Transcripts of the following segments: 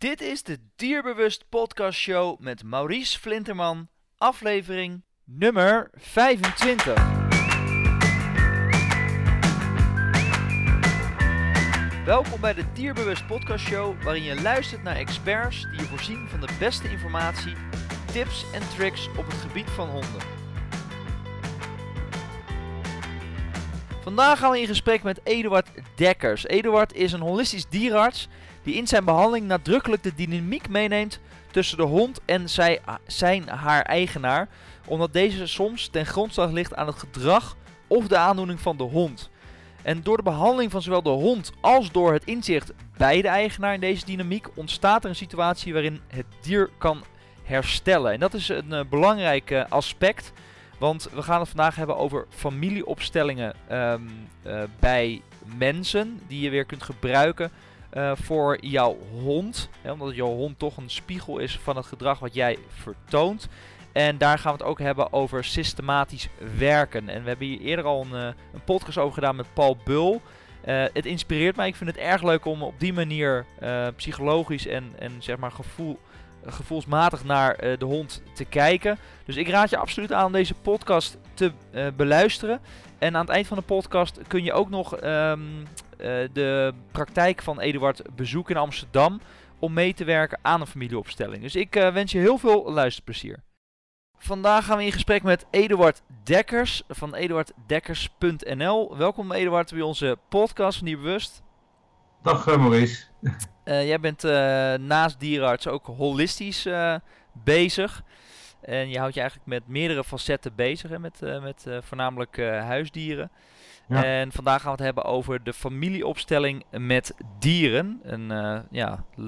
Dit is de Dierbewust Podcast Show met Maurice Flinterman, aflevering nummer 25. Welkom bij de Dierbewust Podcast Show, waarin je luistert naar experts die je voorzien van de beste informatie, tips en tricks op het gebied van honden. Vandaag gaan we in gesprek met Eduard Dekkers. Eduard is een holistisch dierenarts die in zijn behandeling nadrukkelijk de dynamiek meeneemt tussen de hond en zijn/haar eigenaar, omdat deze soms ten grondslag ligt aan het gedrag of de aandoening van de hond. En door de behandeling van zowel de hond als door het inzicht bij de eigenaar in deze dynamiek ontstaat er een situatie waarin het dier kan herstellen. En dat is een belangrijk aspect, want we gaan het vandaag hebben over familieopstellingen bij mensen die je weer kunt gebruiken voor jouw hond. Hè, omdat jouw hond toch een spiegel is van het gedrag wat jij vertoont. En daar gaan we het ook hebben over systematisch werken. En we hebben hier eerder al een podcast over gedaan met Paul Buul. Het inspireert mij. Ik vind het erg leuk om op die manier psychologisch en zeg maar gevoelsmatig naar de hond te kijken. Dus ik raad je absoluut aan om deze podcast te beluisteren. En aan het eind van de podcast kun je ook nog de praktijk van Eduard bezoeken in Amsterdam om mee te werken aan een familieopstelling. Dus ik wens je heel veel luisterplezier. Vandaag gaan we in gesprek met Eduard Dekkers van eduarddekkers.nl. Welkom Eduard bij onze podcast van Dierbewust. Dag Maurice. Jij bent naast dierenarts ook holistisch bezig. En je houdt je eigenlijk met meerdere facetten bezig, hè? Met voornamelijk huisdieren. Ja. En vandaag gaan we het hebben over de familieopstelling met dieren. Een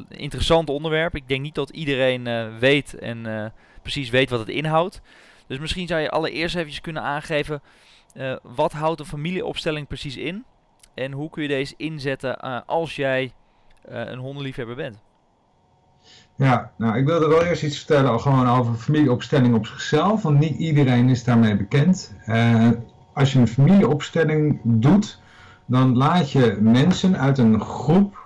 interessant onderwerp. Ik denk niet dat iedereen weet en precies weet wat het inhoudt. Dus misschien zou je allereerst even kunnen aangeven, wat houdt een familieopstelling precies in? En hoe kun je deze inzetten als jij een hondenliefhebber bent? Ja, nou ik wilde wel eerst iets vertellen gewoon over familieopstelling op zichzelf, want niet iedereen is daarmee bekend. Als je een familieopstelling doet, dan laat je mensen uit een groep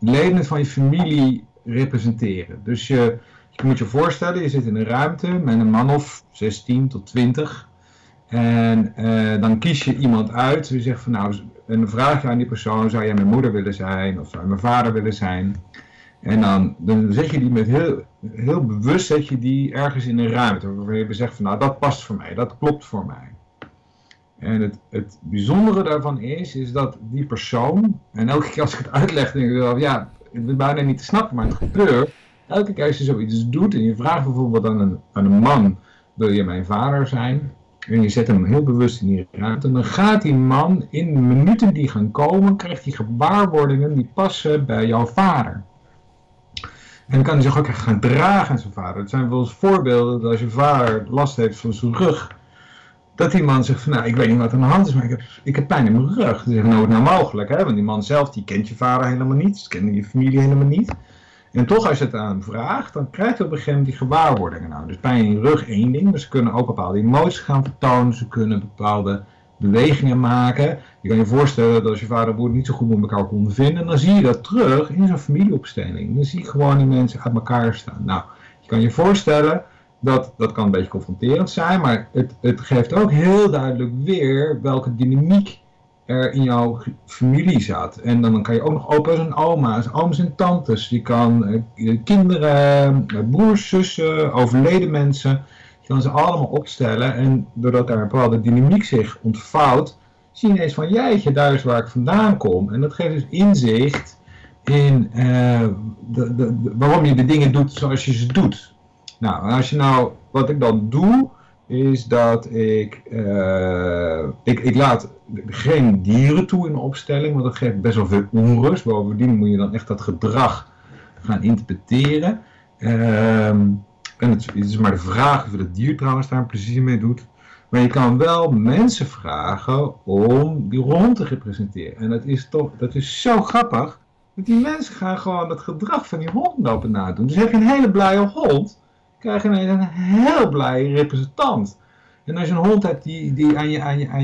leden van je familie representeren. Dus je moet je voorstellen, je zit in een ruimte met een man of 16 tot 20. En dan kies je iemand uit die zegt van nou, en dan vraag je aan die persoon, zou jij mijn moeder willen zijn of zou je mijn vader willen zijn? En dan zet je die met heel bewust zet je die ergens in een ruimte waarvan je zegt van nou, dat past voor mij, dat klopt voor mij. En het bijzondere daarvan is dat die persoon, en elke keer als ik het uitleg denk ik wel, ja, ik ben bijna niet te snappen, maar het gebeurt. Elke keer als je zoiets doet en je vraagt bijvoorbeeld aan een man, wil je mijn vader zijn? En je zet hem heel bewust in die ruimte. En dan gaat die man in de minuten die gaan komen, krijgt hij gewaarwordingen die passen bij jouw vader. En dan kan hij zich ook echt gaan dragen aan zijn vader. Het zijn wel eens voorbeelden dat als je vader last heeft van zijn rug, dat die man zegt van nou, ik weet niet wat aan de hand is, maar ik heb pijn in mijn rug. Dat is nou mogelijk, hè? Want die man zelf, die kent je vader helemaal niet, die kent je familie helemaal niet. En toch, als je het aan hem vraagt, dan krijgt hij op een gegeven moment die gewaarwordingen. Nou, dus pijn in je rug één ding, maar ze kunnen ook bepaalde emoties gaan vertonen. Ze kunnen bepaalde bewegingen maken. Je kan je voorstellen dat als je vader woord niet zo goed met elkaar konden vinden, dan zie je dat terug in zo'n familieopstelling. Dan zie je gewoon die mensen uit elkaar staan. Nou, je kan je voorstellen, dat kan een beetje confronterend zijn, maar het geeft ook heel duidelijk weer welke dynamiek er in jouw familie zat. En dan kan je ook nog opa's en oma's, ooms en tantes. Je kan kinderen, broers, zussen, overleden mensen. Je kan ze allemaal opstellen. En doordat daar een bepaalde dynamiek zich ontvouwt, zie je ineens van jeetje, daar is waar ik vandaan kom. En dat geeft dus inzicht in waarom je de dingen doet zoals je ze doet. Nou, wat ik dan doe, is dat ik laat geen dieren toe in mijn opstelling, want dat geeft best wel veel onrust. Bovendien moet je dan echt dat gedrag gaan interpreteren. En het is maar de vraag of het dier trouwens daar een plezier mee doet. Maar je kan wel mensen vragen om die hond te representeren. En dat is zo grappig, dat die mensen gaan gewoon het gedrag van die hond lopen nadoen. Dus heb je een hele blije hond, krijg je een heel blij representant. En als je een hond hebt die aan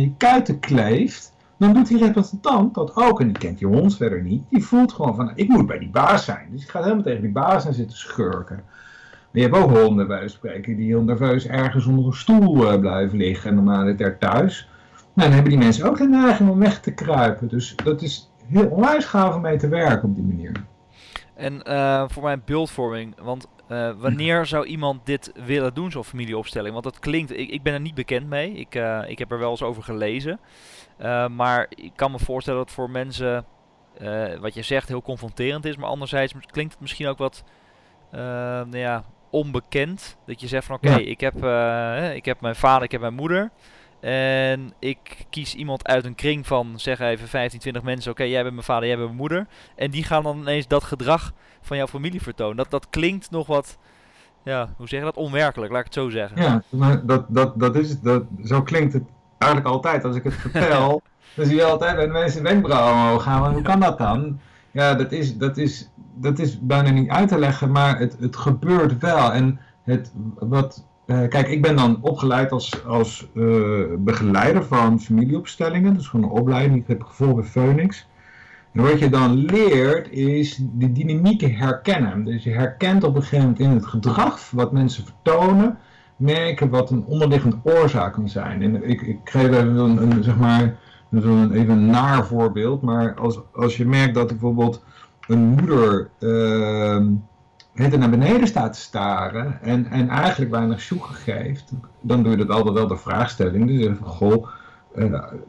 je kuiten kleeft, Dan doet die representant dat ook. En die kent die hond verder niet. Die voelt gewoon van, ik moet bij die baas zijn. Dus ik ga helemaal tegen die baas aan zitten schurken. Maar je hebt ook honden bij spreken die heel nerveus ergens onder een stoel blijven liggen. En normaal is daar thuis. Nou, dan hebben die mensen ook de neiging om weg te kruipen. Dus dat is heel onwijs gaaf om mee te werken op die manier. En voor mijn beeldvorming, want wanneer zou iemand dit willen doen, zo'n familieopstelling? Want dat klinkt, ik ben er niet bekend mee, ik heb er wel eens over gelezen. Maar ik kan me voorstellen dat voor mensen, wat je zegt, heel confronterend is. Maar anderzijds klinkt het misschien ook wat onbekend. Dat je zegt van oké, ik heb mijn vader, ik heb mijn moeder. En ik kies iemand uit een kring van, zeg even, 15, 20 mensen. Oké, jij bent mijn vader, jij bent mijn moeder. En die gaan dan ineens dat gedrag van jouw familie vertonen. Dat klinkt nog wat, ja, hoe zeg je dat? Onwerkelijk, laat ik het zo zeggen. Ja, maar dat is het. Zo klinkt het eigenlijk altijd. Als ik het vertel, dan zie je altijd bij de mensen wenkbrauwen omhoog gaan. Maar hoe kan dat dan? Ja, dat is bijna niet uit te leggen, maar het gebeurt wel. En kijk, ik ben dan opgeleid als begeleider van familieopstellingen. Dat is gewoon een opleiding die ik heb gevolgd bij Phoenix. En wat je dan leert is de dynamieken herkennen. Dus je herkent op een gegeven moment in het gedrag wat mensen vertonen, merken wat een onderliggende oorzaak kan zijn. En ik geef even een naar voorbeeld. Maar als je merkt dat bijvoorbeeld een moeder het naar beneden staat te staren en eigenlijk weinig zoeken geeft, dan doe je dat altijd wel door vraagstelling. Dus van, goh,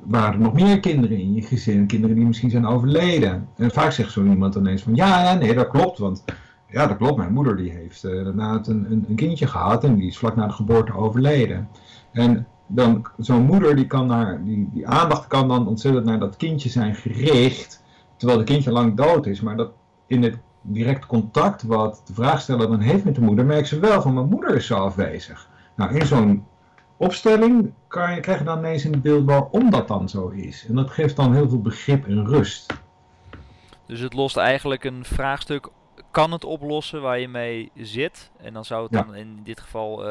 waren er nog meer kinderen in je gezin? Kinderen die misschien zijn overleden? En vaak zegt zo iemand ineens van, ja, nee, dat klopt. Want ja, dat klopt, mijn moeder die heeft daarna een kindje gehad en die is vlak na de geboorte overleden. En dan, zo'n moeder, die aandacht kan dan ontzettend naar dat kindje zijn gericht, terwijl het kindje lang dood is, maar dat in het direct contact wat de vraagsteller dan heeft met de moeder, merkt ze wel van, mijn moeder is zo afwezig. Nou, in zo'n opstelling krijg je dan ineens een beeld waarom dat dan zo is. En dat geeft dan heel veel begrip en rust. Dus het lost eigenlijk een vraagstuk, kan het oplossen waar je mee zit? En dan zou het dan in dit geval,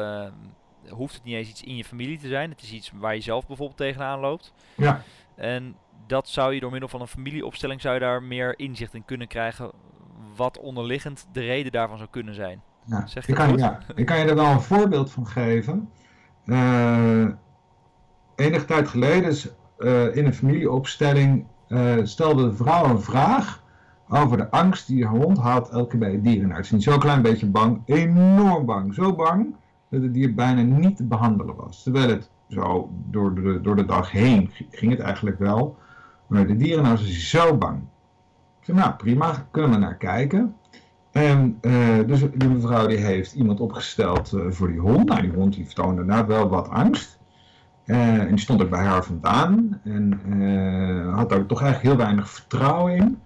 hoeft het niet eens iets in je familie te zijn. Het is iets waar je zelf bijvoorbeeld tegenaan loopt. Ja. En dat zou je door middel van een familieopstelling, zou je daar meer inzicht in kunnen krijgen, wat onderliggend de reden daarvan zou kunnen zijn. Ja, zeg je ik kan je daar wel een voorbeeld van geven. Enige tijd geleden in een familieopstelling stelde de vrouw een vraag over de angst die haar hond had elke keer bij de dierenarts. En zo'n klein beetje bang, enorm bang. Zo bang dat het dier bijna niet te behandelen was. Terwijl het zo door de dag heen ging het eigenlijk wel. Maar de dierenarts is zo bang. Nou, prima, kunnen we naar kijken. En dus die mevrouw die heeft iemand opgesteld voor die hond. Nou, die hond die vertoonde inderdaad wel wat angst. En die stond ook bij haar vandaan. En had daar toch eigenlijk heel weinig vertrouwen in.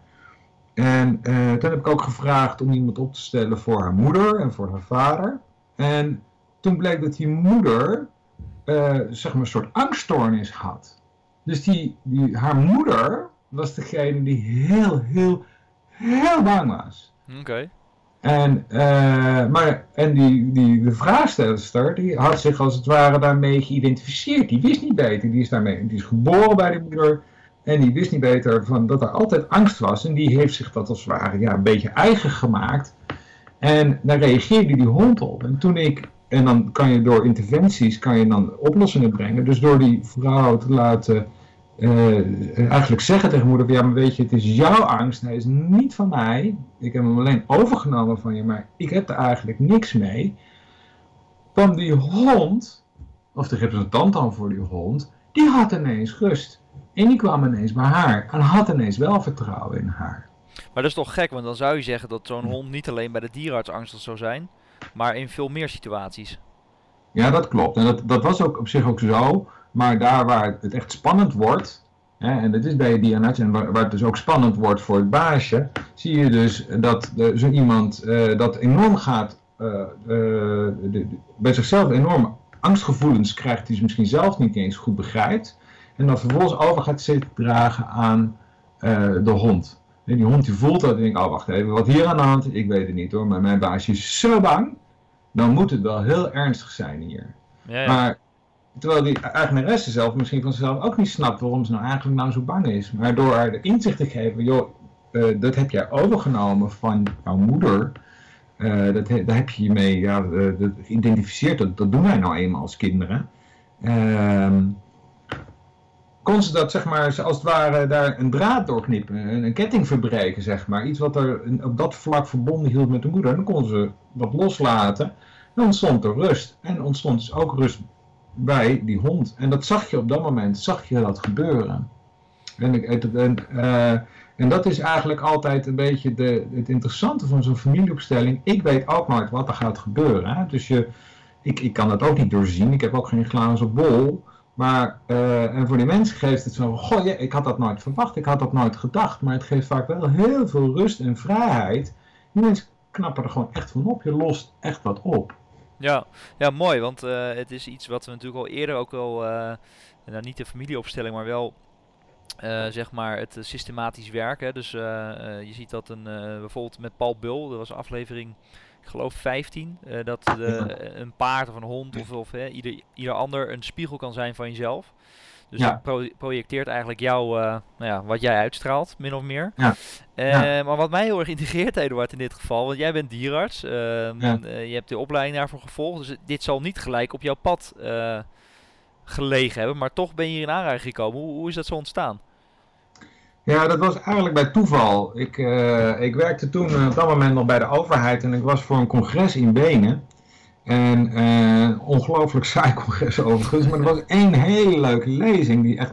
En toen heb ik ook gevraagd om iemand op te stellen voor haar moeder en voor haar vader. En toen bleek dat die moeder zeg maar een soort angststoornis had. Dus haar moeder was degene die heel bang was. Oké. En de vraagstelster, die had zich als het ware daarmee geïdentificeerd. Die wist niet beter. Die is geboren bij de moeder. En die wist niet beter van dat er altijd angst was. En die heeft zich dat als het ware een beetje eigen gemaakt. En daar reageerde die hond op. En dan kan je door interventies dan oplossingen brengen. Dus door die vrouw te laten eigenlijk zeggen tegen moeder, ja, maar weet je, het is jouw angst, hij is niet van mij, ik heb hem alleen overgenomen van je, maar ik heb er eigenlijk niks mee. Kwam die hond, of de representant dan voor die hond, die had ineens rust. En die kwam ineens bij haar en had ineens wel vertrouwen in haar. Maar dat is toch gek, want dan zou je zeggen dat zo'n hond niet alleen bij de dierenarts angstig zou zijn, maar in veel meer situaties. Ja, dat klopt. En dat was ook op zich ook zo. Maar daar waar het echt spannend wordt, hè, en dat is bij dierenarts, en waar het dus ook spannend wordt voor het baasje, zie je dus dat zo iemand dat enorm gaat, bij zichzelf enorme angstgevoelens krijgt die ze misschien zelf niet eens goed begrijpt. En dat vervolgens over gaat zitten dragen aan de hond. En die hond die voelt dat en denkt, oh wacht even, wat hier aan de hand is, ik weet het niet hoor, maar mijn baasje is zo bang, dan moet het wel heel ernstig zijn hier. Ja, ja. Maar Terwijl die eigenaresse zelf misschien van zichzelf ook niet snapt waarom ze nou eigenlijk nou zo bang is. Maar door haar de inzicht te geven, joh, dat heb jij overgenomen van jouw moeder. Daar heb je je mee, ja, dat identificeert, dat doen wij nou eenmaal als kinderen. Kon ze dat, zeg maar, als het ware daar een draad doorknippen, een ketting verbreken, zeg maar. Iets wat er op dat vlak verbonden hield met de moeder. Dan kon ze dat loslaten. Dan ontstond er rust. En ontstond dus ook rust bij die hond. En dat zag je op dat moment, zag je dat gebeuren. En dat is eigenlijk altijd een beetje het interessante van zo'n familieopstelling. Ik weet ook nooit wat er gaat gebeuren. Hè? Dus ik kan dat ook niet doorzien. Ik heb ook geen glazen bol. Maar en voor die mensen geeft het zo, goh, ja, ik had dat nooit verwacht, ik had dat nooit gedacht. Maar het geeft vaak wel heel veel rust en vrijheid. Die mensen knappen er gewoon echt van op. Je lost echt wat op. Ja, ja, mooi. Want het is iets wat we natuurlijk al eerder ook wel, nou, niet de familieopstelling, maar wel zeg maar het systematisch werken. Dus je ziet dat bijvoorbeeld met Paul Buul, dat was aflevering, ik geloof 15, dat een paard of een hond of ieder ander een spiegel kan zijn van jezelf. Dus ja, dat projecteert eigenlijk jou, nou ja, wat jij uitstraalt, min of meer. Ja. Ja. Maar wat mij heel erg integreert, Eduard, in dit geval, want jij bent dierarts, je hebt de opleiding daarvoor gevolgd, dus dit zal niet gelijk op jouw pad gelegen hebben, maar toch ben je hier in aanraking gekomen. Hoe is dat zo ontstaan? Ja, dat was eigenlijk bij toeval. Ik werkte toen op dat moment nog bij de overheid en ik was voor een congres in Wenen. En ongelooflijk saai congres overigens, maar er was één hele leuke lezing die echt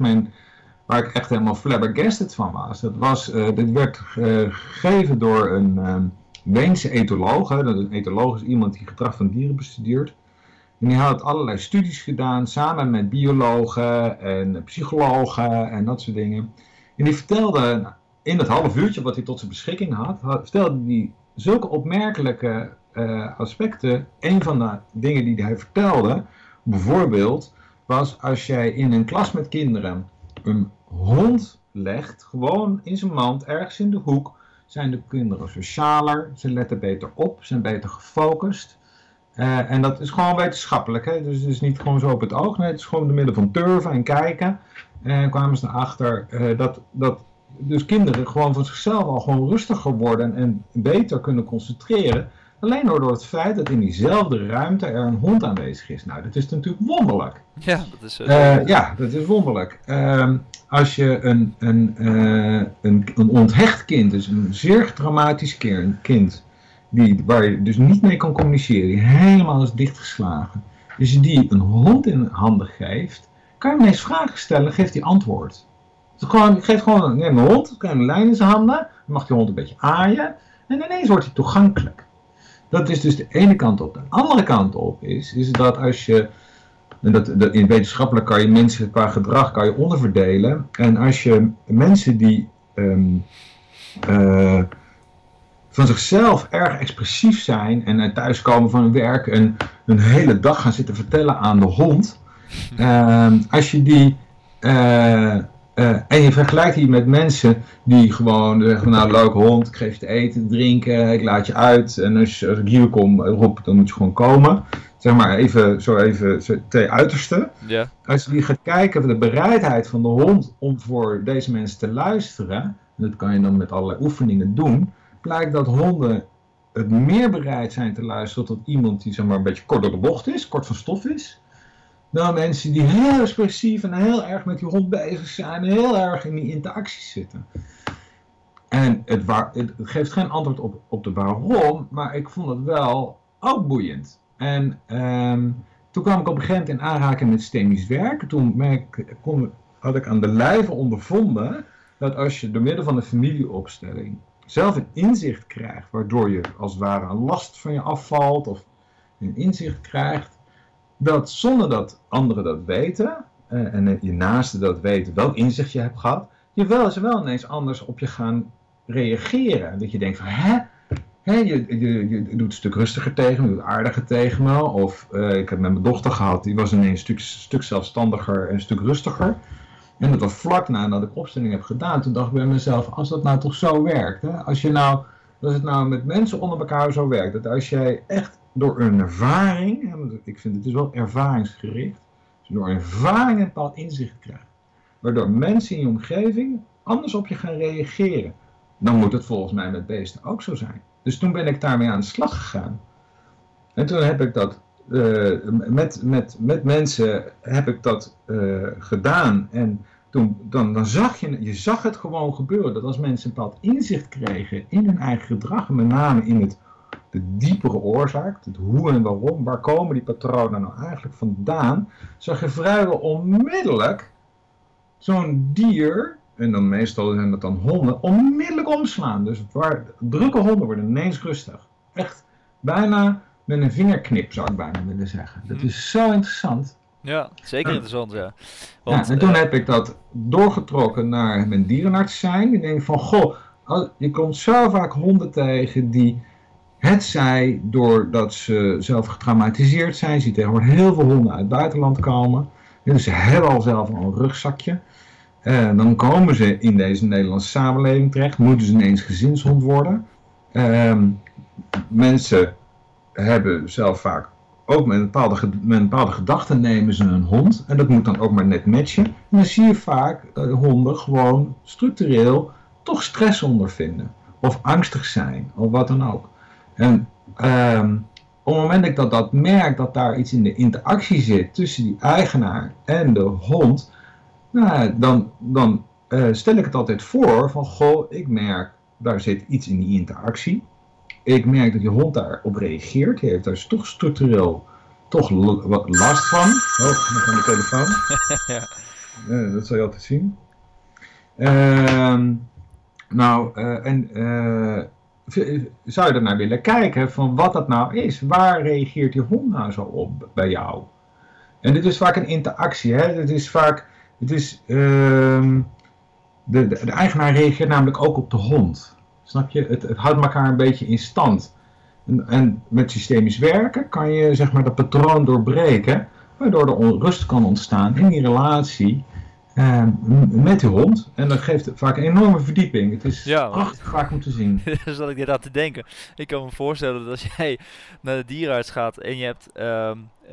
waar ik echt helemaal flabbergasted van was. Dit werd gegeven door een Weense etoloog. Hè. Een etoloog is iemand die gedrag van dieren bestudeert. En die had allerlei studies gedaan samen met biologen en psychologen en dat soort dingen. En die vertelde in dat half uurtje wat hij tot zijn beschikking had, vertelde hij zulke opmerkelijke aspecten. Een van de dingen die hij vertelde, bijvoorbeeld, was als jij in een klas met kinderen een hond legt, gewoon in zijn mand, ergens in de hoek, zijn de kinderen socialer, ze letten beter op, zijn beter gefocust. En dat is gewoon wetenschappelijk, hè? Dus het is niet gewoon zo op het oog, nee, het is gewoon door middel van turven en kijken. En kwamen ze erachter dat dus kinderen gewoon van zichzelf al gewoon rustiger worden en beter kunnen concentreren. Alleen door het feit dat in diezelfde ruimte er een hond aanwezig is. Nou, dat is natuurlijk wonderlijk. Ja, dat is, wonderlijk. Als je een onthecht kind, dus een zeer getraumatisch kind, waar je dus niet mee kan communiceren, die helemaal is dichtgeslagen. Dus die een hond in handen geeft, kan je hem ineens vragen stellen, geeft hij antwoord. Dus neem een hond, neem een lijn in zijn handen, dan mag die hond een beetje aaien, en ineens wordt hij toegankelijk. Dat is dus de ene kant op. De andere kant op is dat als je, in wetenschappelijk kan je mensen qua gedrag kan je onderverdelen, en als je mensen die van zichzelf erg expressief zijn en thuiskomen van hun werk en een hele dag gaan zitten vertellen aan de hond, als je die en je vergelijkt die met mensen die gewoon zeggen, nou leuk hond, ik geef je te eten, drinken, ik laat je uit en als ik hier kom, Rob, dan moet je gewoon komen, zeg maar even twee uitersten. Yeah. Als je die gaat kijken van de bereidheid van de hond om voor deze mensen te luisteren, en dat kan je dan met allerlei oefeningen doen, blijkt dat honden het meer bereid zijn te luisteren tot iemand die, zeg maar, een beetje kort door de bocht is, kort van stof is, dan mensen die heel expressief en heel erg met die hond bezig zijn, heel erg in die interacties zitten. En het geeft geen antwoord op de waarom, maar ik vond het wel ook boeiend. En toen kwam ik op een gegeven moment in aanraking met systemisch werken. Toen had ik aan de lijve ondervonden dat als je door middel van een familieopstelling zelf een inzicht krijgt, waardoor je als het ware een last van je afvalt of een inzicht krijgt, dat zonder dat anderen dat weten, en je naasten dat weten, welk inzicht je hebt gehad, ze wel ineens anders op je gaan reageren. Dat je denkt van, je doet een stuk rustiger tegen me, je doet aardiger tegen me, of ik heb met mijn dochter gehad, die was ineens een stuk zelfstandiger en een stuk rustiger. En dat was vlak nadat ik opstelling heb gedaan, toen dacht ik bij mezelf, als dat nou toch zo werkt, hè? Als het nou met mensen onder elkaar zo werkt, dat als jij echt door een ervaring, ik vind het is wel ervaringsgericht, door ervaring een bepaald inzicht krijgt. Waardoor mensen in je omgeving anders op je gaan reageren. Dan moet het volgens mij met beesten ook zo zijn. Dus toen ben ik daarmee aan de slag gegaan. En toen heb ik dat met mensen heb ik dat gedaan. En toen, dan zag je zag het gewoon gebeuren. Dat als mensen een bepaald inzicht kregen in hun eigen gedrag. Met name in de diepere oorzaak. Het hoe en waarom. Waar komen die patronen nou eigenlijk vandaan. Zag je vrijwel onmiddellijk zo'n dier. En dan meestal zijn dat dan honden, onmiddellijk omslaan. Dus drukke honden worden ineens rustig. Echt bijna met een vingerknip zou ik bijna willen zeggen. Dat is zo interessant. Ja, zeker interessant, ja. Want, ja en toen heb ik dat doorgetrokken naar mijn dierenarts zijn. Die denkt van, goh, je komt zo vaak honden tegen die hetzij doordat ze zelf getraumatiseerd zijn. Je ziet tegenwoordig heel veel honden uit het buitenland komen. Dus ze hebben al zelf een rugzakje. Dan komen ze in deze Nederlandse samenleving terecht. Moeten ze ineens gezinshond worden. Mensen hebben zelf vaak ook met een bepaalde gedachte nemen ze een hond. En dat moet dan ook maar net matchen. En dan zie je vaak dat honden gewoon structureel toch stress ondervinden. Of angstig zijn. Of wat dan ook. En op het moment dat ik dat merk dat daar iets in de interactie zit tussen die eigenaar en de hond. Nou, dan stel ik het altijd voor van, goh, ik merk, daar zit iets in die interactie. Ik merk dat die hond daarop reageert. Die heeft daar toch structureel toch wat last van. Oh, nog aan de telefoon. Ja. Dat zal je altijd zien. Zou je daarnaar willen kijken van wat dat nou is? Waar reageert die hond nou zo op bij jou? En dit is vaak een interactie, hè? Dit is vaak... Het is, de eigenaar reageert namelijk ook op de hond. Snap je? Het houdt elkaar een beetje in stand. En met systemisch werken kan je zeg maar dat patroon doorbreken. Waardoor er onrust kan ontstaan in die relatie met de hond. En dat geeft vaak een enorme verdieping. Het is prachtig vaak om te zien. Dat zat ik inderdaad te denken. Ik kan me voorstellen dat als jij naar de dierenarts gaat en je hebt...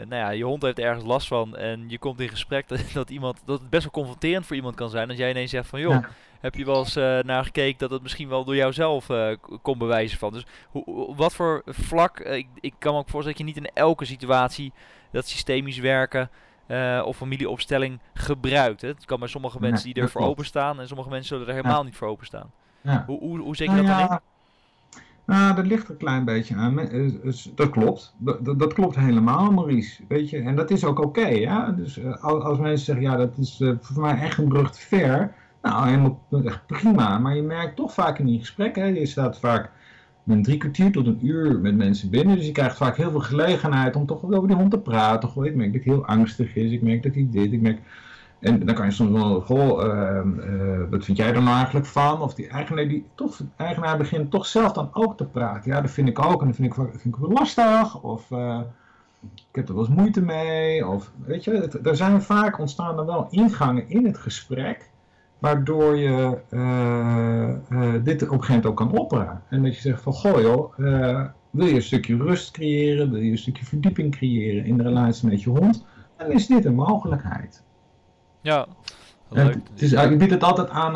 Nou ja, je hond heeft ergens last van en je komt in gesprek dat het best wel confronterend voor iemand kan zijn. Als jij ineens zegt van, joh, heb je wel eens naar gekeken dat het misschien wel door jouzelf kon bewijzen van. Dus wat voor vlak, ik kan me ook voorstellen dat je niet in elke situatie dat systemisch werken of familieopstelling gebruikt. Hè? Het kan bij sommige mensen die ervoor openstaan en sommige mensen zullen er helemaal niet voor openstaan. Ja. Hoe zeg je dat dan in? Nou, dat ligt er een klein beetje aan. Dat klopt. Dat klopt helemaal, Maurice. Weet je? En dat is ook oké. Ja? Dus als mensen zeggen, ja, dat is voor mij echt een brug te ver. Nou, helemaal echt prima. Maar je merkt toch vaak in die gesprekken, hè, je staat vaak een 3 kwartier tot 1 uur met mensen binnen. Dus je krijgt vaak heel veel gelegenheid om toch wel over die hond te praten. Goh, ik merk dat hij heel angstig is. Ik merk dat hij dit. En dan kan je soms wel, wat vind jij er nou eigenlijk van? Of die eigenaar begint toch zelf dan ook te praten. Ja, dat vind ik ook en dat vind ik wel lastig. Of ik heb er wel eens moeite mee. Of weet je, ontstaan er wel ingangen in het gesprek. Waardoor je dit op een gegeven moment ook kan opperen. En dat je zegt van, goh joh, wil je een stukje rust creëren? Wil je een stukje verdieping creëren in de relatie met je hond? Dan is dit een mogelijkheid. Ja, leuk. Je biedt het altijd aan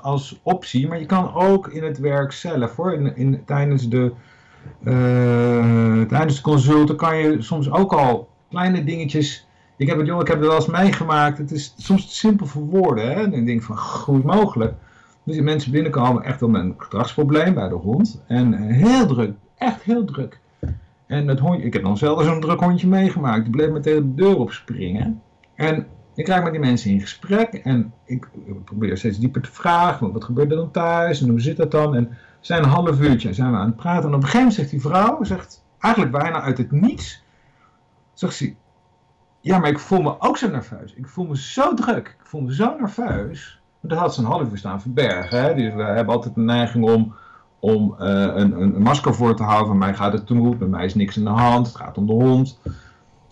als optie, maar je kan ook in het werk zelf, hoor. Tijdens de consulten kan je soms ook al kleine dingetjes. Ik heb het wel eens meegemaakt. Het is soms te simpel voor woorden. Hè? En ik denk van, goed mogelijk. Dus die mensen binnenkomen echt wel met een gedragsprobleem bij de hond. En heel druk, echt heel druk. En dat hondje, ik heb dan zelf zo'n druk hondje meegemaakt. Die bleef meteen de deur op springen. En ik raak met die mensen in gesprek en ik probeer steeds dieper te vragen, wat gebeurt er dan thuis en hoe zit dat dan? En zijn een half uurtje zijn we aan het praten en op een gegeven moment zegt die vrouw, eigenlijk bijna uit het niets, zegt ze, ja maar ik voel me ook zo nerveus, ik voel me zo druk, ik voel me zo nerveus. Dat had ze een half uur staan verbergen, hè? Dus we hebben altijd de neiging om een masker voor te houden, van mij gaat het te moe, bij mij is niks in de hand, het gaat om de hond.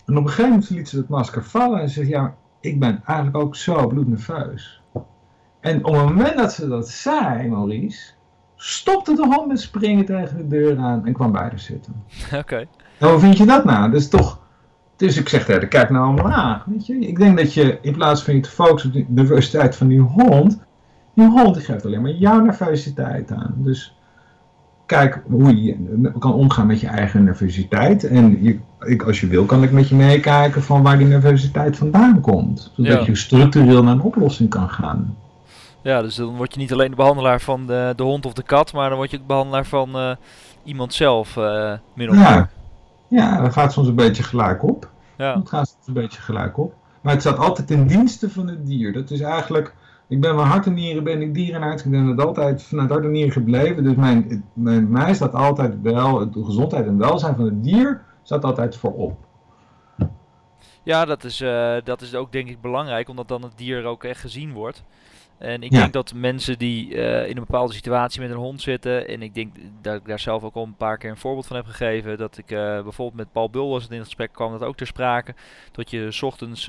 En op een gegeven moment liet ze het masker vallen en ze zegt, ja, ik ben eigenlijk ook zo bloednerveus. En op het moment dat ze dat zei, Maurice, stopte de hond met springen tegen de deur aan en kwam bij haar zitten. Oké. Okay. Nou, hoe vind je dat nou? Dus toch, Dus ik zeg tegen, kijk nou omlaag. Weet je? Ik denk dat je in plaats van je te focussen op de nervositeit van die hond die geeft alleen maar jouw nervositeit aan. Dus kijk hoe je kan omgaan met je eigen nervositeit. En als je wil, kan ik met je meekijken van waar die nervositeit vandaan komt. Zodat je structureel naar een oplossing kan gaan. Ja, dus dan word je niet alleen de behandelaar van de hond of de kat, maar dan word je ook behandelaar van iemand zelf, min of meer. Ja, dat gaat soms een beetje gelijk op. Ja. Dat gaat soms een beetje gelijk op. Maar het staat altijd ten dienste van het dier. Dat is eigenlijk, ik ben van hart en nieren, ben ik dierenarts. Ik ben het altijd vanuit hart en nieren gebleven. Dus mij staat altijd wel, de gezondheid en welzijn van het dier staat altijd voorop. Ja, dat is ook denk ik belangrijk, omdat dan het dier ook echt gezien wordt. En ik denk dat mensen die in een bepaalde situatie met een hond zitten, en ik denk dat ik daar zelf ook al een paar keer een voorbeeld van heb gegeven, dat ik bijvoorbeeld met Paul Buul was het in het gesprek, kwam dat ook ter sprake, dat je 's ochtends,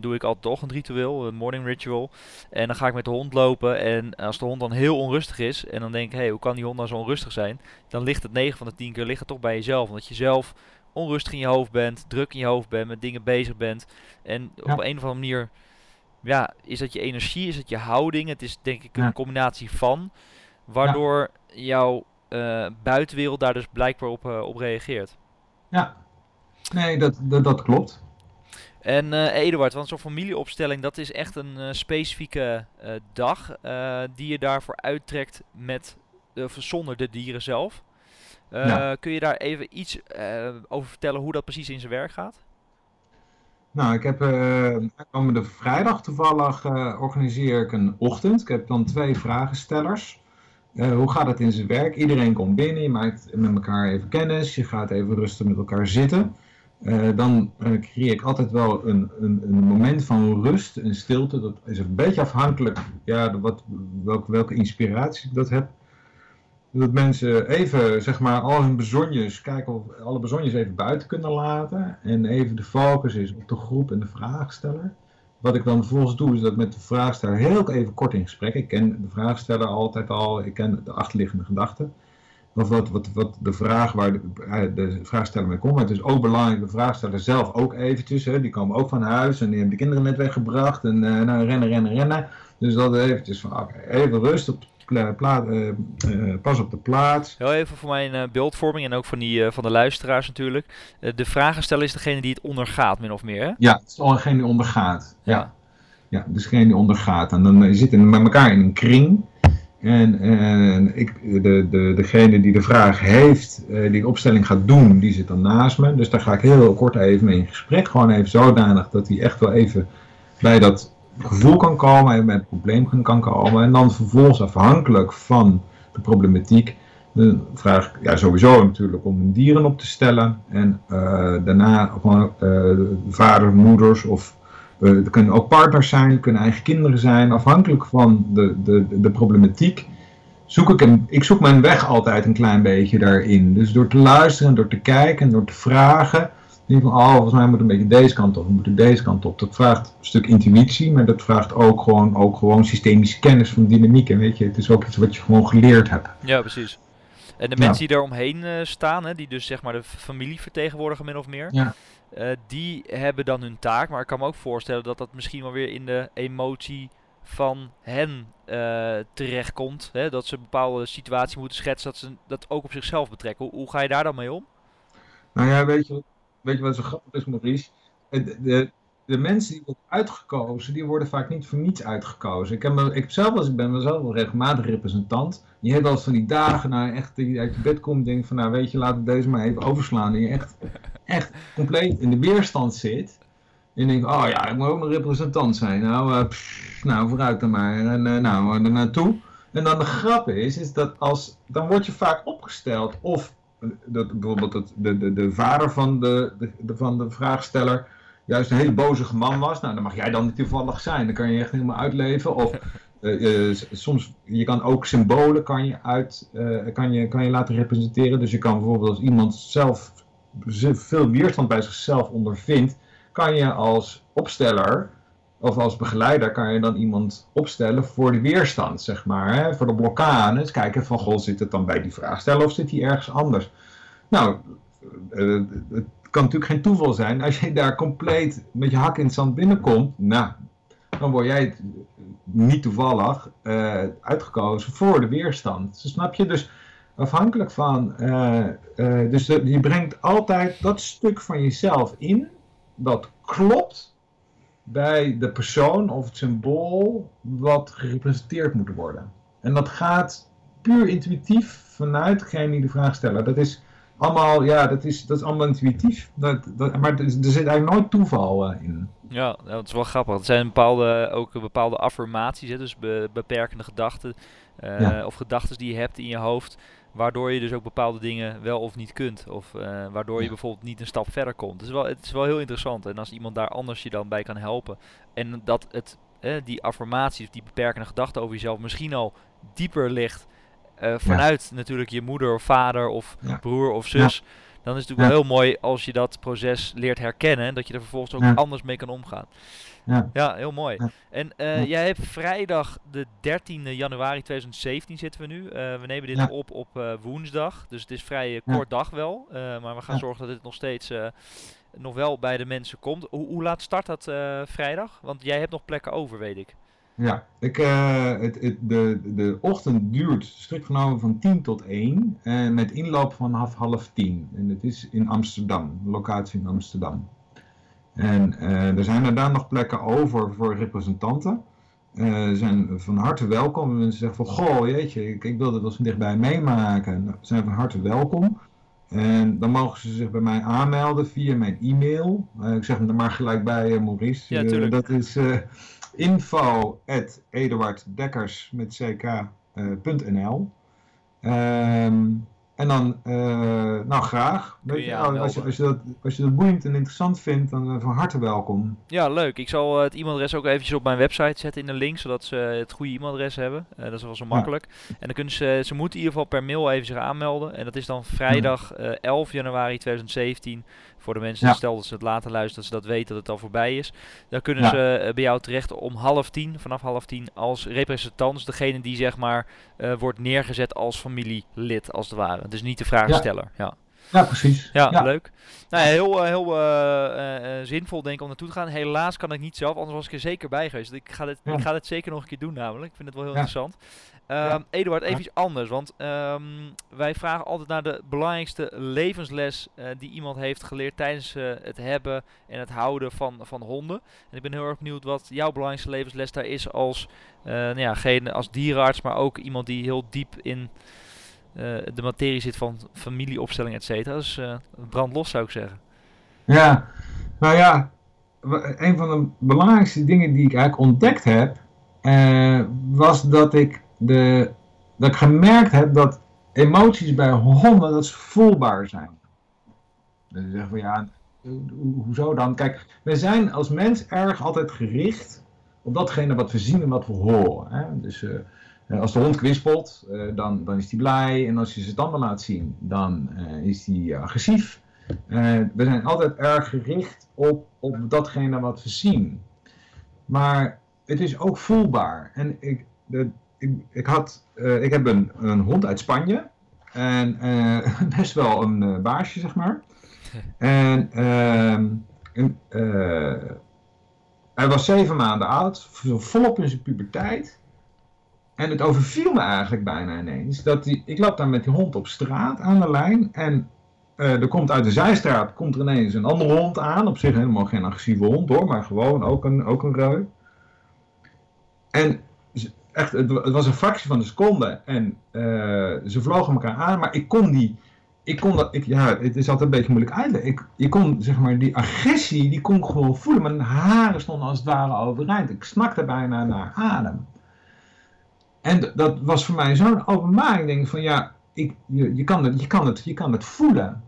doe ik altijd de ochtendritueel, een morning ritual, en dan ga ik met de hond lopen, en als de hond dan heel onrustig is, en dan denk ik, hoe kan die hond nou zo onrustig zijn, dan ligt het 9 van de 10 keer ligt het toch bij jezelf, omdat je zelf onrustig in je hoofd bent, druk in je hoofd bent, met dingen bezig bent, en op een of andere manier... Ja, is dat je energie, is dat je houding? Het is denk ik een combinatie van, waardoor jouw buitenwereld daar dus blijkbaar op reageert. Ja, nee, dat klopt. En Eduard, want zo'n familieopstelling, dat is echt een specifieke dag die je daarvoor uittrekt met, zonder de dieren zelf. Kun je daar even iets over vertellen hoe dat precies in zijn werk gaat? Nou, ik heb aankomende vrijdag toevallig organiseer ik een ochtend. Ik heb dan 2 vragenstellers. Hoe gaat het in zijn werk? Iedereen komt binnen, je maakt met elkaar even kennis, je gaat even rustig met elkaar zitten. Dan creëer ik altijd wel een moment van rust en stilte. Dat is een beetje afhankelijk welke inspiratie ik dat heb. Dat mensen even, zeg maar, al hun besonjes, kijken of alle besonjes even buiten kunnen laten. En even de focus is op de groep en de vraagsteller. Wat ik dan vervolgens doe, is dat ik met de vraagsteller heel even kort in gesprek. Ik ken de vraagsteller altijd al, ik ken de achterliggende gedachten. Of wat de vraag waar de vraagsteller mee komt. Maar het is ook belangrijk, de vraagsteller zelf ook eventjes. Hè, die komen ook van huis en die hebben de kinderen net weggebracht. En nou, rennen. Dus dat eventjes van, oké, even rust op. Pas op de plaats. Heel even voor mijn beeldvorming en ook van de luisteraars natuurlijk. De vragensteller is degene die het ondergaat, min of meer, hè? Ja, het is degene die ondergaat. Ja, dus degene die ondergaat. En dan zitten we met elkaar in een kring. En degene die de vraag heeft, die de opstelling gaat doen, die zit dan naast me. Dus daar ga ik heel kort even mee in gesprek. Gewoon even zodanig dat hij echt wel even bij dat gevoel kan komen en bij het probleem kan komen. En dan vervolgens afhankelijk van de problematiek vraag ik sowieso natuurlijk om hun dieren op te stellen. En daarna gewoon vader, moeders of het kunnen ook partners zijn, het kunnen eigen kinderen zijn. Afhankelijk van de problematiek zoek ik mijn weg altijd een klein beetje daarin. Dus door te luisteren, door te kijken en door te vragen. Van, volgens mij moet een beetje deze kant op, we moeten deze kant op. Dat vraagt een stuk intuïtie, maar dat vraagt ook gewoon systemische kennis van dynamiek. En weet je, het is ook iets wat je gewoon geleerd hebt. Ja, precies. En de mensen die daaromheen staan, hè, die dus zeg maar de familie vertegenwoordigen min of meer, die hebben dan hun taak. Maar ik kan me ook voorstellen dat dat misschien wel weer in de emotie van hen terechtkomt. Hè, dat ze een bepaalde situatie moeten schetsen, dat ze dat ook op zichzelf betrekken. Hoe ga je daar dan mee om? Nou ja, weet je wat zo grappig is, Maurice? De mensen die worden uitgekozen, die worden vaak niet voor niets uitgekozen. Ik ben zelf wel regelmatig representant. Je hebt wel eens van die dagen, nou echt, dat je uit je bed komt en denkt van, nou weet je, laat ik deze maar even overslaan. En je echt compleet in de weerstand zit. En je denkt, ik moet ook een representant zijn. Nou, vooruit dan maar. En nou, er naartoe. En dan de grap is dat dan word je vaak opgesteld of... Bijvoorbeeld de vader van de vraagsteller juist een hele bozige man was. Nou, dan mag jij dan niet toevallig zijn. Dan kan je echt helemaal uitleven. Of soms, je kan ook symbolen kan je laten representeren. Dus je kan bijvoorbeeld als iemand zelf veel weerstand bij zichzelf ondervindt, kan je als opsteller of als begeleider kan je dan iemand opstellen voor de weerstand, zeg maar. Hè? Voor de blokkades. Kijken van, zit het dan bij die vraagsteller of zit die ergens anders? Nou, kan natuurlijk geen toeval zijn. Als je daar compleet met je hak in het zand binnenkomt, nou, dan word jij niet toevallig uitgekozen voor de weerstand. Dus snap je? Dus afhankelijk van... je brengt altijd dat stuk van jezelf in, dat klopt bij de persoon of het symbool wat gerepresenteerd moet worden. En dat gaat puur intuïtief vanuit degene die de vraag stellen. Dat is allemaal, ja, dat is allemaal intuïtief. Maar er zit eigenlijk nooit toeval in. Ja, dat is wel grappig. Het zijn ook bepaalde affirmaties, hè, dus beperkende gedachten of gedachten die je hebt in je hoofd, waardoor je dus ook bepaalde dingen wel of niet kunt. Of waardoor je bijvoorbeeld niet een stap verder komt. Dus het is wel heel interessant. En als iemand daar anders je dan bij kan helpen. En dat die affirmaties, die beperkende gedachten over jezelf misschien al dieper ligt vanuit natuurlijk je moeder of vader of broer of zus. Ja. Dan is het natuurlijk wel heel mooi als je dat proces leert herkennen. En dat je er vervolgens ook anders mee kan omgaan. Ja, heel mooi. Ja. En jij hebt vrijdag de 13e januari 2017 zitten we nu. We nemen dit op woensdag. Dus het is vrij kort dag wel. Maar we gaan zorgen dat dit nog steeds nog wel bij de mensen komt. Hoe laat start dat vrijdag? Want jij hebt nog plekken over, weet ik. Ja, de ochtend duurt strikt genomen van 10 tot 1 met inloop vanaf 9:30. En het is in Amsterdam, locatie in Amsterdam. En er zijn daar nog plekken over voor representanten. Ze zijn van harte welkom. Mensen zeggen van, goh, jeetje, ik wil dit wel eens dichtbij meemaken. Nou, ze zijn van harte welkom. En dan mogen ze zich bij mij aanmelden via mijn e-mail. Ik zeg hem er maar gelijk bij, Maurice. Ja, tuurlijk. Dat is... info@eduarddekkers.nl en dan, graag. Weet je, als je dat boeiend en interessant vindt, dan van harte welkom. Ja, leuk. Ik zal het e-mailadres ook eventjes op mijn website zetten in de link, zodat ze het goede e-mailadres hebben. Dat is wel zo makkelijk. En dan kunnen ze moeten in ieder geval per mail even zich aanmelden. En dat is dan vrijdag 11 januari 2017. Voor de mensen, stel dat ze het later luisteren, dat ze dat weten, dat het al voorbij is. Dan kunnen ze bij jou terecht om 9:30, vanaf 9:30, als representant. Degene die, zeg maar, wordt neergezet als familielid, als het ware. Dus niet de vragensteller. Ja. Ja, precies. Ja, ja. Leuk. Nou, heel zinvol, denk ik, om naartoe te gaan. Helaas kan ik niet zelf, anders was ik er zeker bij geweest. Ik ga dit zeker nog een keer doen, namelijk. Ik vind het wel heel interessant. Eduard, even iets anders, want wij vragen altijd naar de belangrijkste levensles die iemand heeft geleerd tijdens het hebben en het houden van honden. En ik ben heel erg benieuwd wat jouw belangrijkste levensles daar is als, als dierenarts, maar ook iemand die heel diep in de materie zit van familieopstelling, et cetera. Dus brandlos, zou ik zeggen. Ja, nou ja, een van de belangrijkste dingen die ik eigenlijk ontdekt heb, was dat ik gemerkt heb dat emoties bij honden, dat ze voelbaar zijn. Dus je zegt van ja, hoezo dan? Kijk, we zijn als mens erg altijd gericht op datgene wat we zien en wat we horen. Hè? Dus als de hond kwispelt, dan is hij blij. En als je zijn tanden laat zien, dan is hij agressief. We zijn altijd erg gericht op datgene wat we zien. Maar het is ook voelbaar. En ik heb een hond uit Spanje. En best wel een baasje, zeg maar. En hij was 7 maanden oud, volop in zijn puberteit. En het overviel me eigenlijk bijna ineens. Ik loop daar met die hond op straat aan de lijn. En er komt uit de zijstraat er ineens een andere hond aan. Op zich helemaal geen agressieve hond hoor, maar gewoon ook een reu. En echt, het was een fractie van een seconde en ze vlogen elkaar aan, maar het is altijd een beetje moeilijk uitleggen. Je kon, zeg maar, die agressie, die kon ik gewoon voelen. Mijn haren stonden als het ware overeind. Ik snakte bijna naar adem. En dat was voor mij zo'n openbaring. Ik denk van ja, je kan het voelen.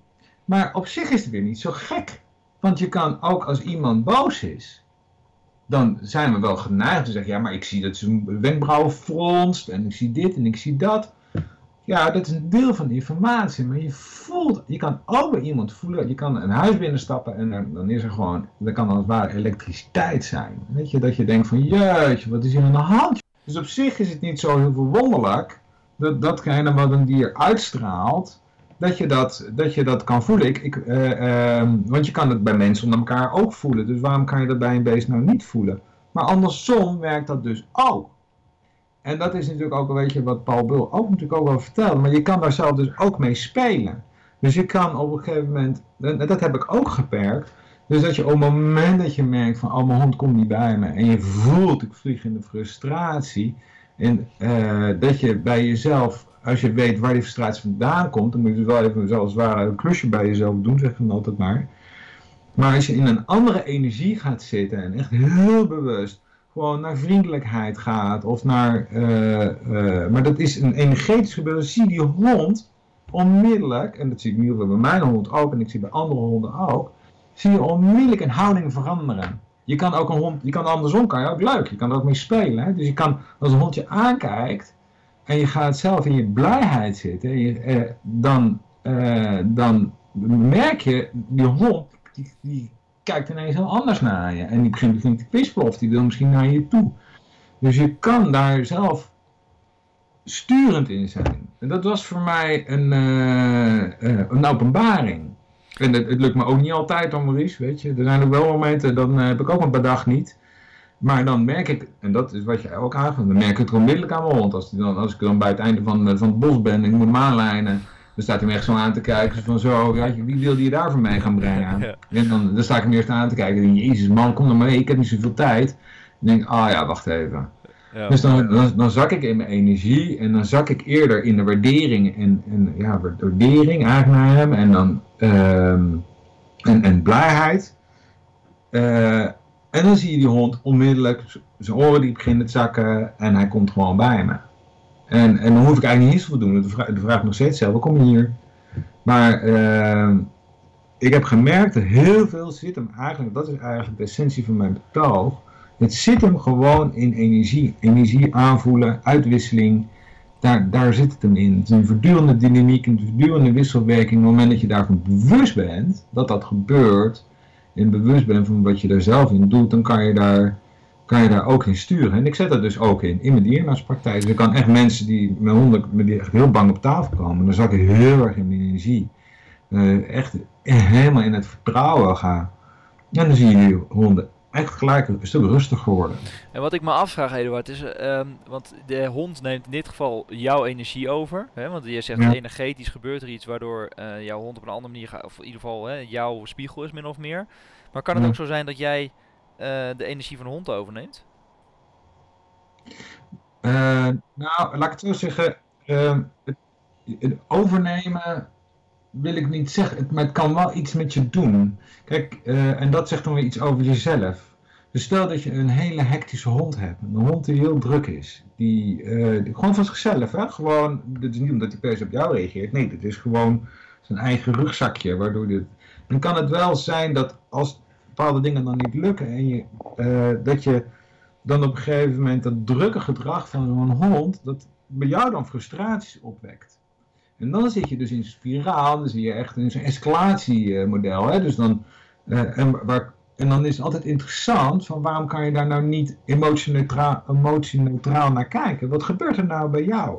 Maar op zich is het weer niet zo gek. Want je kan ook, als iemand boos is, dan zijn we wel geneigd te zeggen, ja, maar ik zie dat zijn wenkbrauwen fronst en ik zie dit en ik zie dat. Ja, dat is een deel van de informatie, maar je kan ook bij iemand voelen, je kan een huis binnenstappen en dan is er gewoon, dan kan als het ware elektriciteit zijn. Weet je, dat je denkt van, jeetje, wat is hier aan de hand? Dus op zich is het niet zo heel veel wonderlijk, datgene wat een dier uitstraalt, dat je dat kan voelen. Want je kan het bij mensen onder elkaar ook voelen. Dus waarom kan je dat bij een beest nou niet voelen? Maar andersom werkt dat dus ook. En dat is natuurlijk ook een beetje wat Paul Buul ook natuurlijk ook wel vertelde. Maar je kan daar zelf dus ook mee spelen. Dus je kan op een gegeven moment, dat heb ik ook geperkt. Dus dat je op het moment dat je merkt van, oh, mijn hond komt niet bij me. En je voelt, ik vlieg in de frustratie. En dat je bij jezelf, als je weet waar die frustratie vandaan komt. Dan moet je dus wel even zoals het ware een klusje bij jezelf doen, zeg dan altijd maar. Maar als je in een andere energie gaat zitten en echt heel bewust gewoon naar vriendelijkheid gaat of naar, maar dat is een energetisch gebeuren, zie die hond onmiddellijk, en dat zie ik nu bij mijn hond ook en ik zie bij andere honden ook, zie je onmiddellijk een houding veranderen. Je kan ook een hond, je kan andersom, kan je ook leuk, je kan er ook mee spelen. Hè? Dus je kan, als een hond je aankijkt en je gaat zelf in je blijheid zitten, dan merk je, die hond, die kijkt ineens heel anders naar je. En die begint te kwispelen of die wil misschien naar je toe. Dus je kan daar zelf sturend in zijn. En dat was voor mij een openbaring. En het lukt me ook niet altijd om Maurice, weet je. Er zijn ook wel momenten, dan heb ik ook een paar dag niet. Maar dan merk ik, en dat is wat jij ook aangeeft, dan merk ik het onmiddellijk aan mijn hond. Als ik dan bij het einde van het bos ben en ik moet hem aanlijnen. Dan staat hij me echt zo aan te kijken, van zo, wie wilde je daar voor mij gaan brengen? En dan sta ik hem eerst aan te kijken, en jezus man, kom dan maar mee, ik heb niet zoveel tijd. En dan denk ik, ah ja, wacht even. Ja, dus dan zak ik in mijn energie, en dan zak ik eerder in de waardering, en waardering eigenlijk naar hem, en dan, en blijheid. En dan zie je die hond onmiddellijk, zijn oren die beginnen te zakken, en hij komt gewoon bij me. En dan hoef ik eigenlijk niet zoveel te doen. De vraag nog steeds zelf, kom je hier? Maar ik heb gemerkt dat heel veel zit hem eigenlijk, dat is eigenlijk de essentie van mijn betaal. Het zit hem gewoon in energie. Energie aanvoelen, uitwisseling, daar zit het hem in. Het is een voortdurende dynamiek, een voortdurende wisselwerking. Op het moment dat je daarvan bewust bent, dat gebeurt, en bewust bent van wat je daar zelf in doet, dan kan je daar ook in sturen. En ik zet dat dus ook in mijn dierenartspraktijk. Dus ik kan echt mensen die met honden die echt heel bang op tafel komen, dan zak ik heel erg in mijn energie. Echt helemaal in het vertrouwen gaan. En dan zie je die honden echt gelijk een stuk rustiger worden. En wat ik me afvraag, Eduard, is, want de hond neemt in dit geval jouw energie over. Hè? Want je zegt energetisch gebeurt er iets waardoor jouw hond op een andere manier gaat, of in ieder geval jouw spiegel is min of meer. Maar kan het ook zo zijn dat jij de energie van de hond overneemt? Nou, laat ik het zo zeggen. Het overnemen wil ik niet zeggen, maar het kan wel iets met je doen. Kijk, en dat zegt dan weer iets over jezelf. Dus stel dat je een hele hectische hond hebt. Een hond die heel druk is. Die gewoon van zichzelf, hè? Gewoon, dit is niet omdat hij per se op jou reageert. Nee, dit is gewoon zijn eigen rugzakje. Waardoor dit... Dan kan het wel zijn dat als bepaalde dingen dan niet lukken en dat je dan op een gegeven moment dat drukke gedrag van zo'n hond, dat bij jou dan frustraties opwekt. En dan zit je dus in spiraal, dan zie je echt in zo'n escalatiemodel. Hè? Dus dan, en dan is het altijd interessant van waarom kan je daar nou niet emotioneutraal naar kijken? Wat gebeurt er nou bij jou?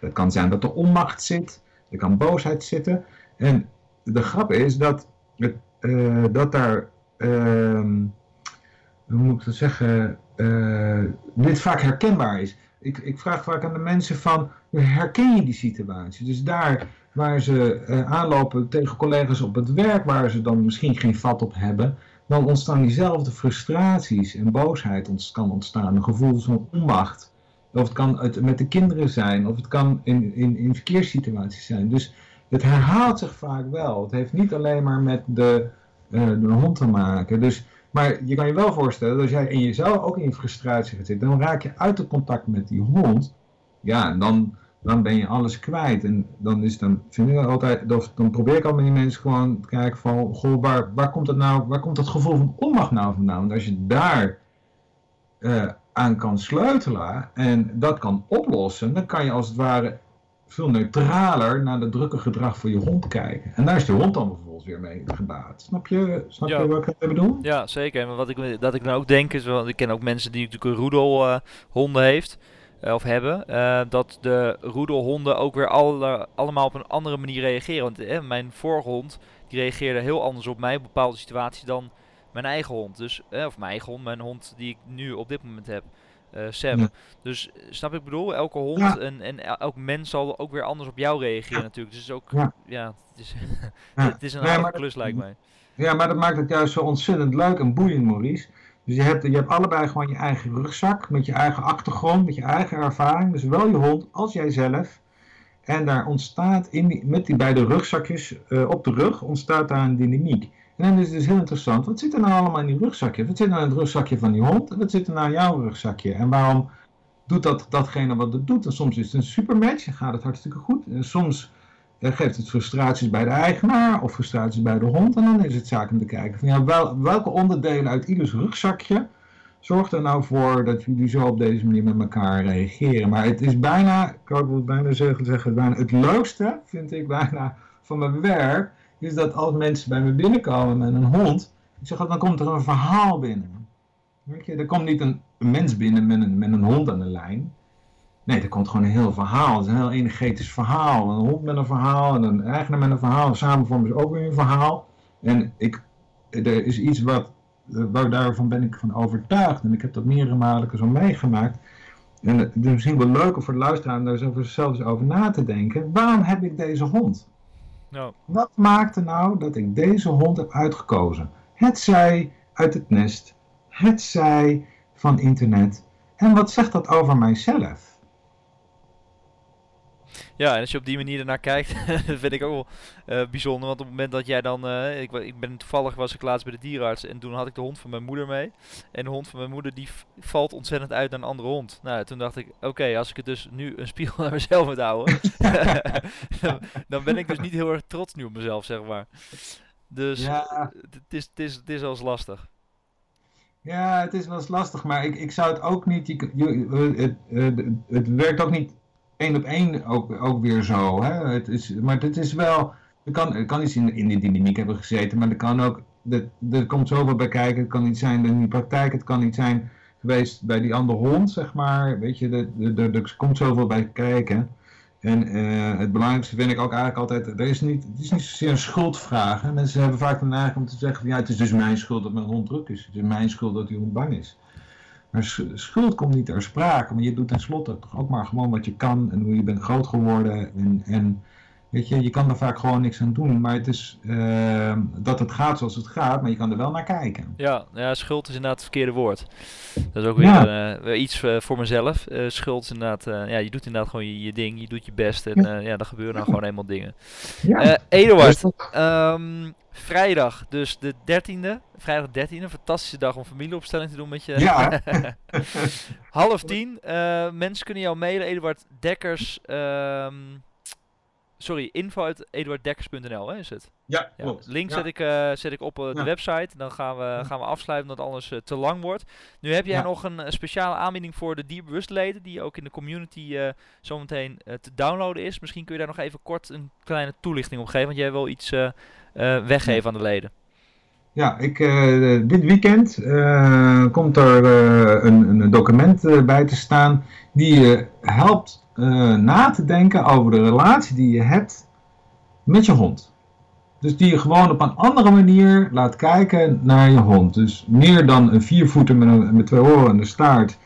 Dat kan zijn dat er onmacht zit, er kan boosheid zitten. En de grap is dat daar... hoe moet ik dat zeggen, dit vaak herkenbaar is. Ik vraag vaak aan de mensen van, herken je die situatie? Dus daar waar ze aanlopen tegen collega's op het werk, waar ze dan misschien geen vat op hebben, dan ontstaan diezelfde frustraties en boosheid kan ontstaan, een gevoel van onmacht. Of het kan met de kinderen zijn, of het kan in verkeerssituaties zijn. Dus het herhaalt zich vaak wel. Het heeft niet alleen maar met de hond te maken. Dus, maar je kan je wel voorstellen, dat als jij in jezelf ook in frustratie gaat zitten, dan raak je uit het contact met die hond. Ja, en dan ben je alles kwijt. En dan probeer ik al met die mensen gewoon te kijken van, goh, waar komt dat gevoel van onmacht nou vandaan? Want als je daar aan kan sleutelen en dat kan oplossen, dan kan je als het ware veel neutraler naar het drukke gedrag van je hond kijken. En daar is de hond dan vervolgens weer mee gebaat. Snap je wat ik bedoel? Ja, zeker. En wat ik dan ook denk is, want ik ken ook mensen die natuurlijk een roedelhonden heeft. of hebben, dat de roedelhonden ook weer allemaal op een andere manier reageren. Want mijn vorige hond die reageerde heel anders op mij op bepaalde situaties dan mijn eigen hond. Dus, of mijn eigen hond, mijn hond die ik nu op dit moment heb, Sam. Ja. Dus snap ik bedoel, elke hond en elk mens zal ook weer anders op jou reageren natuurlijk. Dus het is ook, het is een harde klus lijkt mij. Ja, maar dat maakt het juist zo ontzettend leuk en boeiend, Maurice. Dus je hebt allebei gewoon je eigen rugzak, met je eigen achtergrond, met je eigen ervaring. Dus zowel je hond als jijzelf. En daar ontstaat, met die beide rugzakjes op de rug, ontstaat daar een dynamiek. En dan is het dus heel interessant, wat zit er nou allemaal in die rugzakje? Wat zit er nou in het rugzakje van die hond en wat zit er nou in jouw rugzakje? En waarom doet datgene wat het doet? En soms is het een supermatch en gaat het hartstikke goed. En soms geeft het frustraties bij de eigenaar of frustraties bij de hond. En dan is het zaak om te kijken van welke onderdelen uit ieders rugzakje zorgt er nou voor dat jullie zo op deze manier met elkaar reageren. Maar het is bijna, ik wil het bijna zeggen, het leukste vind ik bijna van mijn werk is dat als mensen bij me binnenkomen met een hond, ik zeg dan komt er een verhaal binnen. Weet je, er komt niet een mens binnen met een hond aan de lijn. Nee, er komt gewoon een heel verhaal. Het is een heel energetisch verhaal. Een hond met een verhaal en een eigenaar met een verhaal. Samen vormen ze ook weer een verhaal. En er is iets daarvan ben ik van overtuigd. En ik heb dat meerdere malen zo meegemaakt. En het is misschien wel leuker voor de luisteraar om daar zelf eens over na te denken. Waarom heb ik deze hond? No. Wat maakte nou dat ik deze hond heb uitgekozen? Hetzij uit het nest. Hetzij van internet. En wat zegt dat over mijzelf? Ja, en als je op die manier ernaar kijkt, dat vind ik ook wel bijzonder. Want op het moment dat jij dan... toevallig was ik laatst bij de dierenarts en toen had ik de hond van mijn moeder mee. En de hond van mijn moeder die valt ontzettend uit naar een andere hond. Nou, toen dacht ik, oké, als ik het dus nu een spiegel naar mezelf moet houden... dan ben ik dus niet heel erg trots nu op mezelf, zeg maar. Dus het is wel eens lastig. Ja, het is wel eens lastig, maar ik zou het ook niet... Het werkt ook niet... Eén op één ook weer zo. Hè? Maar het is wel... Er kan iets in die dynamiek hebben gezeten, maar er kan ook... Er komt zoveel bij kijken. Het kan iets zijn in die praktijk. Het kan iets zijn geweest bij die andere hond, zeg maar. Weet je, er komt zoveel bij kijken. En het belangrijkste vind ik ook eigenlijk altijd... Het is niet zozeer een schuldvraag. Hè? Mensen hebben vaak de neiging om te zeggen... Ja, het is dus mijn schuld dat mijn hond druk is. Het is mijn schuld dat die hond bang is. Maar schuld komt niet ter sprake, maar je doet tenslotte toch ook maar gewoon wat je kan en hoe je bent groot geworden. En weet je kan er vaak gewoon niks aan doen, maar het is dat het gaat zoals het gaat, maar je kan er wel naar kijken. Ja, schuld is inderdaad het verkeerde woord. Dat is ook weer iets voor mezelf. Schuld is inderdaad, je doet inderdaad gewoon je ding, je doet je best en dan gebeuren dan gewoon eenmaal dingen. Ja. Eduard, vrijdag, dus de 13e, vrijdag 13e, een fantastische dag om familieopstelling te doen met je. Ja. 9:30, mensen kunnen jou mailen, Eduard Dekkers, info@eduarddekkers.nl, hè, is het? Ja, klopt. Link zet ik op de website, dan gaan we afsluiten omdat anders te lang wordt. Nu heb jij nog een speciale aanbieding voor de dierbewustleden, die ook in de community zometeen te downloaden is. Misschien kun je daar nog even kort een kleine toelichting op geven, want jij wil iets weggeven aan de leden. Ja, dit weekend komt er een document bij te staan die je helpt na te denken over de relatie die je hebt met je hond. Dus die je gewoon op een andere manier laat kijken naar je hond. Dus meer dan een viervoeter met twee oren en de staart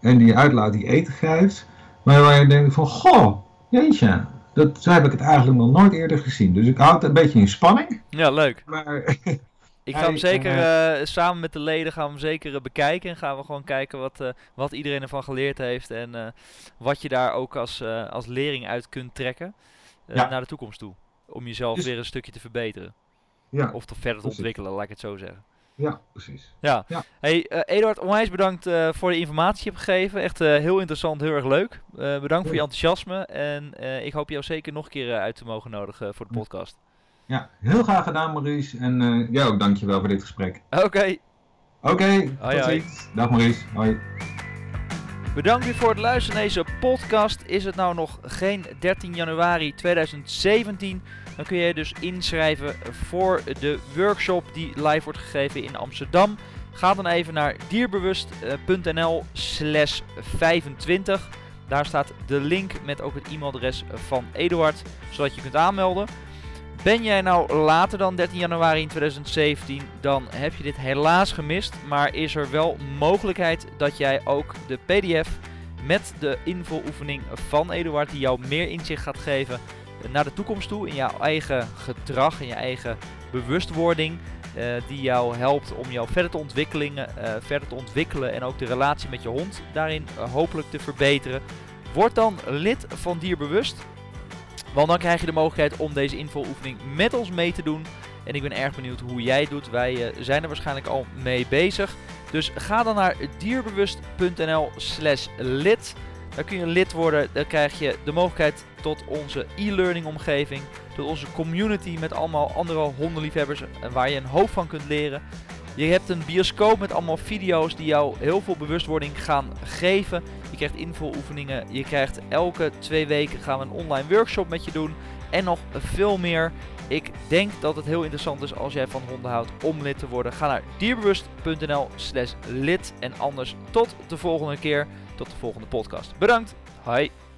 en die je uitlaat die eten geeft. Maar waar je denkt van, goh, jeetje. Zo heb ik het eigenlijk nog nooit eerder gezien. Dus ik hou het een beetje in spanning. Ja, leuk. Maar, ik ga hem zeker samen met de leden gaan we hem zeker bekijken. En gaan we gewoon kijken wat iedereen ervan geleerd heeft. En wat je daar ook als lering uit kunt trekken naar de toekomst toe. Om jezelf weer een stukje te verbeteren. Ja, of te verder te ontwikkelen, laat ik het zo zeggen. Ja, precies. Ja. Ja. Hey, Eduard, onwijs bedankt voor de informatie die je hebt gegeven. Echt heel interessant, heel erg leuk. Bedankt voor je enthousiasme. En ik hoop jou zeker nog een keer uit te mogen nodigen voor de podcast. Ja, heel graag gedaan, Maurice. En jij ook dankjewel voor dit gesprek. Oké, tot ziens. Dag Maurice, hoi. Bedankt weer voor het luisteren naar deze podcast. Is het nou nog geen 13 januari 2017... Dan kun je dus inschrijven voor de workshop die live wordt gegeven in Amsterdam. Ga dan even naar dierbewust.nl/25. Daar staat de link met ook het e-mailadres van Eduard, zodat je kunt aanmelden. Ben jij nou later dan 13 januari 2017, dan heb je dit helaas gemist. Maar is er wel mogelijkheid dat jij ook de pdf met de invuloefening van Eduard, die jou meer inzicht gaat geven naar de toekomst toe, in jouw eigen gedrag, in je eigen bewustwording, die jou helpt om jou verder te ontwikkelen en ook de relatie met je hond daarin hopelijk te verbeteren. Word dan lid van Dierbewust, want dan krijg je de mogelijkheid om deze invuloefening met ons mee te doen. En ik ben erg benieuwd hoe jij het doet. Wij zijn er waarschijnlijk al mee bezig. Dus ga dan naar dierbewust.nl/lid. Daar kun je lid worden. Dan krijg je de mogelijkheid tot onze e-learning omgeving. Tot onze community met allemaal andere hondenliefhebbers waar je een hoop van kunt leren. Je hebt een bioscoop met allemaal video's die jou heel veel bewustwording gaan geven. Je krijgt invuloefeningen. Je krijgt elke 2 weken gaan we een online workshop met je doen. En nog veel meer. Ik denk dat het heel interessant is als jij van honden houdt om lid te worden. Ga naar dierbewust.nl/lid. En anders tot de volgende keer. Tot de volgende podcast. Bedankt. Hoi.